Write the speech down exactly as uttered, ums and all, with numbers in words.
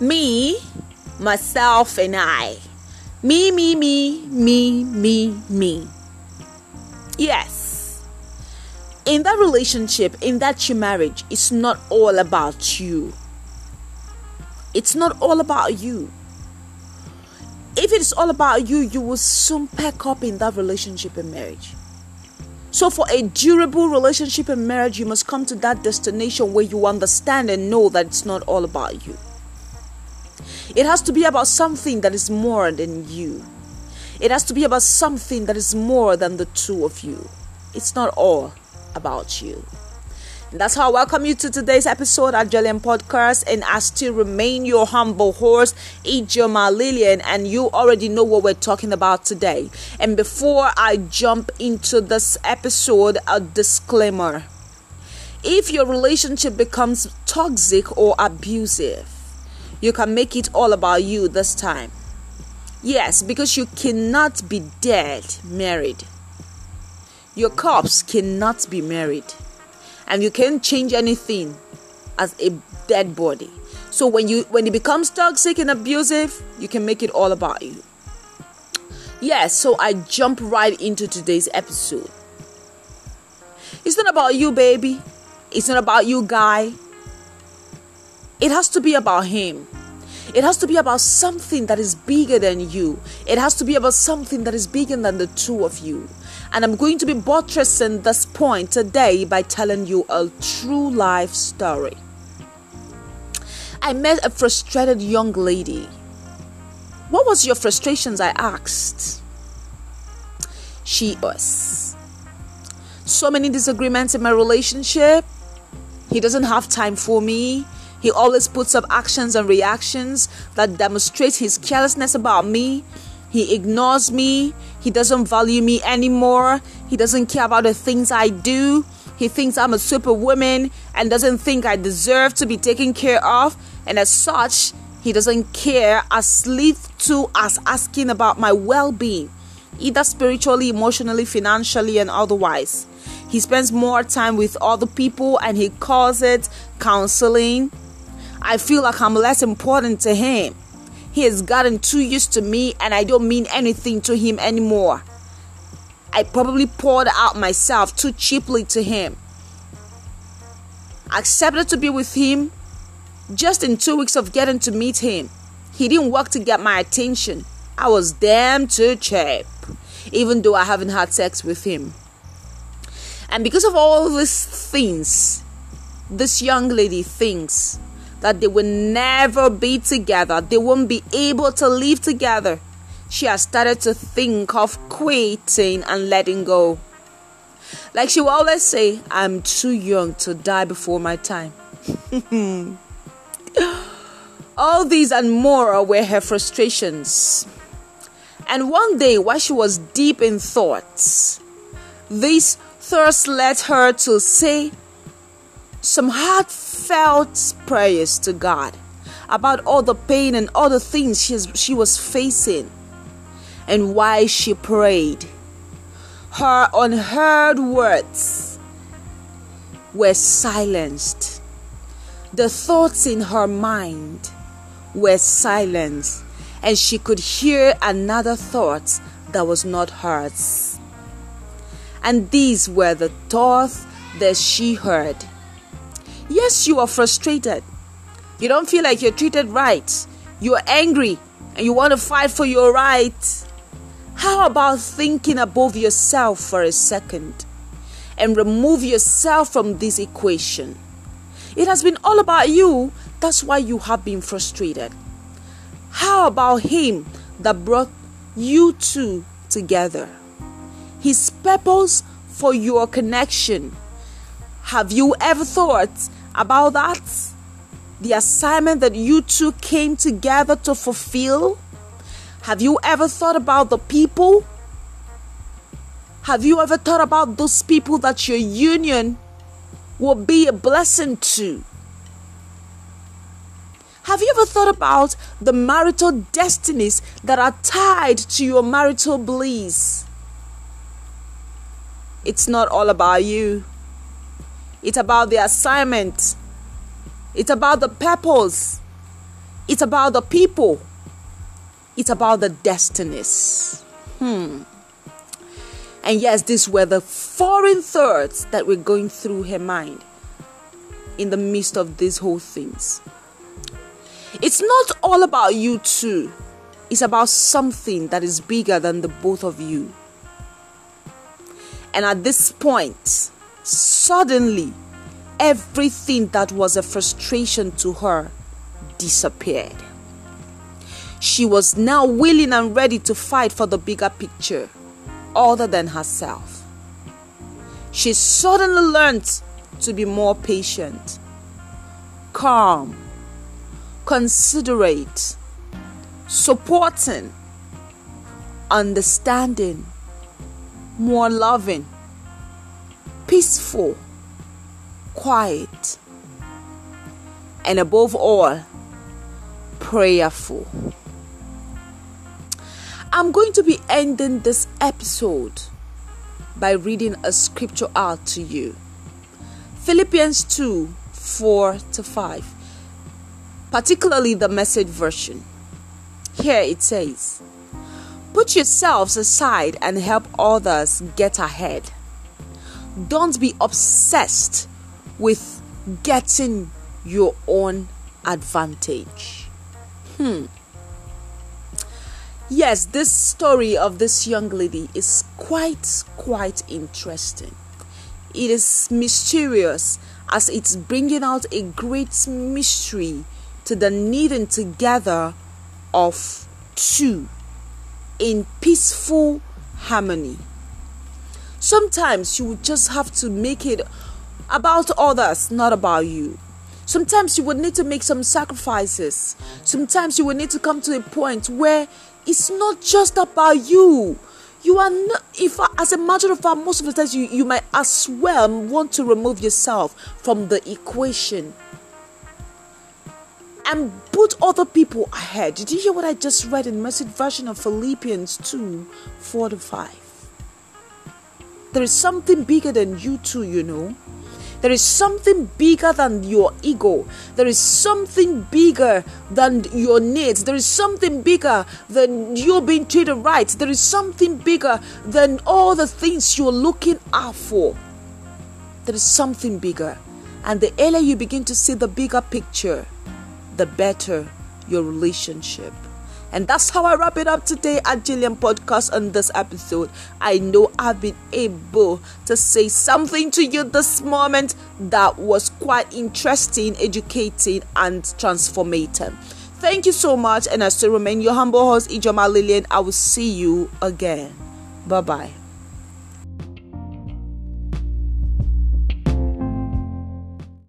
me, myself, and I. Me, me, me, me, me, me. Yes. In that relationship, in that your marriage, it's not all about you. It's not all about you. If it's all about you, you will soon pack up in that relationship and marriage. So for a durable relationship and marriage, you must come to that destination where you understand and know that it's not all about you. It has to be about something that is more than you. It has to be about something that is more than the two of you. It's not all about you. And that's how I welcome you to today's episode at Jillian Podcast. And I still remain your humble host, Ijeoma Lillian. And you already know what we're talking about today. And before I jump into this episode, a disclaimer. If your relationship becomes toxic or abusive, you can make it all about you this time. Yes, because you cannot be dead married. Your corpse cannot be married. And you can't change anything as a dead body. So when you when it becomes toxic and abusive, you can make it all about you. Yes, yeah, so I jump right into today's episode. It's not about you, baby. It's not about you, guy. It has to be about him. It has to be about something that is bigger than you. It has to be about something that is bigger than the two of you. And I'm going to be buttressing this point today by telling you a true life story. I met a frustrated young lady. What was your frustrations? I asked. She was. So many disagreements in my relationship. He doesn't have time for me. He always puts up actions and reactions that demonstrate his carelessness about me. He ignores me. He doesn't value me anymore. He doesn't care about the things I do. He thinks I'm a superwoman and doesn't think I deserve to be taken care of. And as such, he doesn't care as little to as asking about my well-being, either spiritually, emotionally, financially, and otherwise. He spends more time with other people and he calls it counseling. I feel like I'm less important to him. He has gotten too used to me and I don't mean anything to him anymore. I probably poured out myself too cheaply to him. I accepted to be with him just in two weeks of getting to meet him. He didn't work to get my attention. I was damn too cheap, even though I haven't had sex with him. And because of all these things, this young lady thinks that they will never be together. They won't be able to live together. She has started to think of quitting and letting go. Like she will always say, I'm too young to die before my time. All these and more were her frustrations. And one day, while she was deep in thoughts, this thirst led her to say some heartfelt prayers to God about all the pain and all the things she, has, she was facing. And while she prayed, her unheard words were silenced. The thoughts in her mind were silenced. And she could hear another thought that was not hers. And these were the thoughts that she heard. Yes, you are frustrated. You don't feel like you're treated right. You're angry and you want to fight for your right. How about thinking above yourself for a second and remove yourself from this equation? It has been all about you. That's why you have been frustrated. How about him that brought you two together? His purpose for your connection. Have you ever thought about that? The assignment that you two came together to fulfill? Have you ever thought about the people? Have you ever thought about those people that your union will be a blessing to? Have you ever thought about the marital destinies that are tied to your marital bliss? It's not all about you. It's about the assignment. It's about the purpose. It's about the people. It's about the destinies. Hmm. And yes, these were the foreign thoughts that were going through her mind in the midst of these whole things. It's not all about you two. It's about something that is bigger than the both of you. And at this point, suddenly, everything that was a frustration to her disappeared. She was now willing and ready to fight for the bigger picture other than herself. She suddenly learned to be more patient, calm, considerate, supporting, understanding, more loving, peaceful, quiet, and above all, prayerful. I'm going to be ending this episode by reading a scripture out to you. Philippians two, four to five, particularly the Message version. Here it says, "Put yourselves aside and help others get ahead. Don't be obsessed with getting your own advantage." Hmm. Yes, this story of this young lady is quite, quite interesting. It is mysterious as it's bringing out a great mystery to the knitting together of two in peaceful harmony. Sometimes you would just have to make it about others, not about you. Sometimes you would need to make some sacrifices. Sometimes you would need to come to a point where it's not just about you. You are not, if as a matter of fact, most of the times you, you might as well want to remove yourself from the equation and put other people ahead. Did you hear what I just read in the Message version of Philippians two, four to five? There is something bigger than you two, you know. There is something bigger than your ego. There is something bigger than your needs. There is something bigger than you being treated right. There is something bigger than all the things you're looking out for. There is something bigger. And the earlier you begin to see the bigger picture, the better your relationship. And that's how I wrap it up today at Jillian Podcast on this episode. I know I've been able to say something to you this moment that was quite interesting, educating, and transformative. Thank you so much. And I still remain your humble host, Ijeoma Lillian. I will see you again. Bye-bye.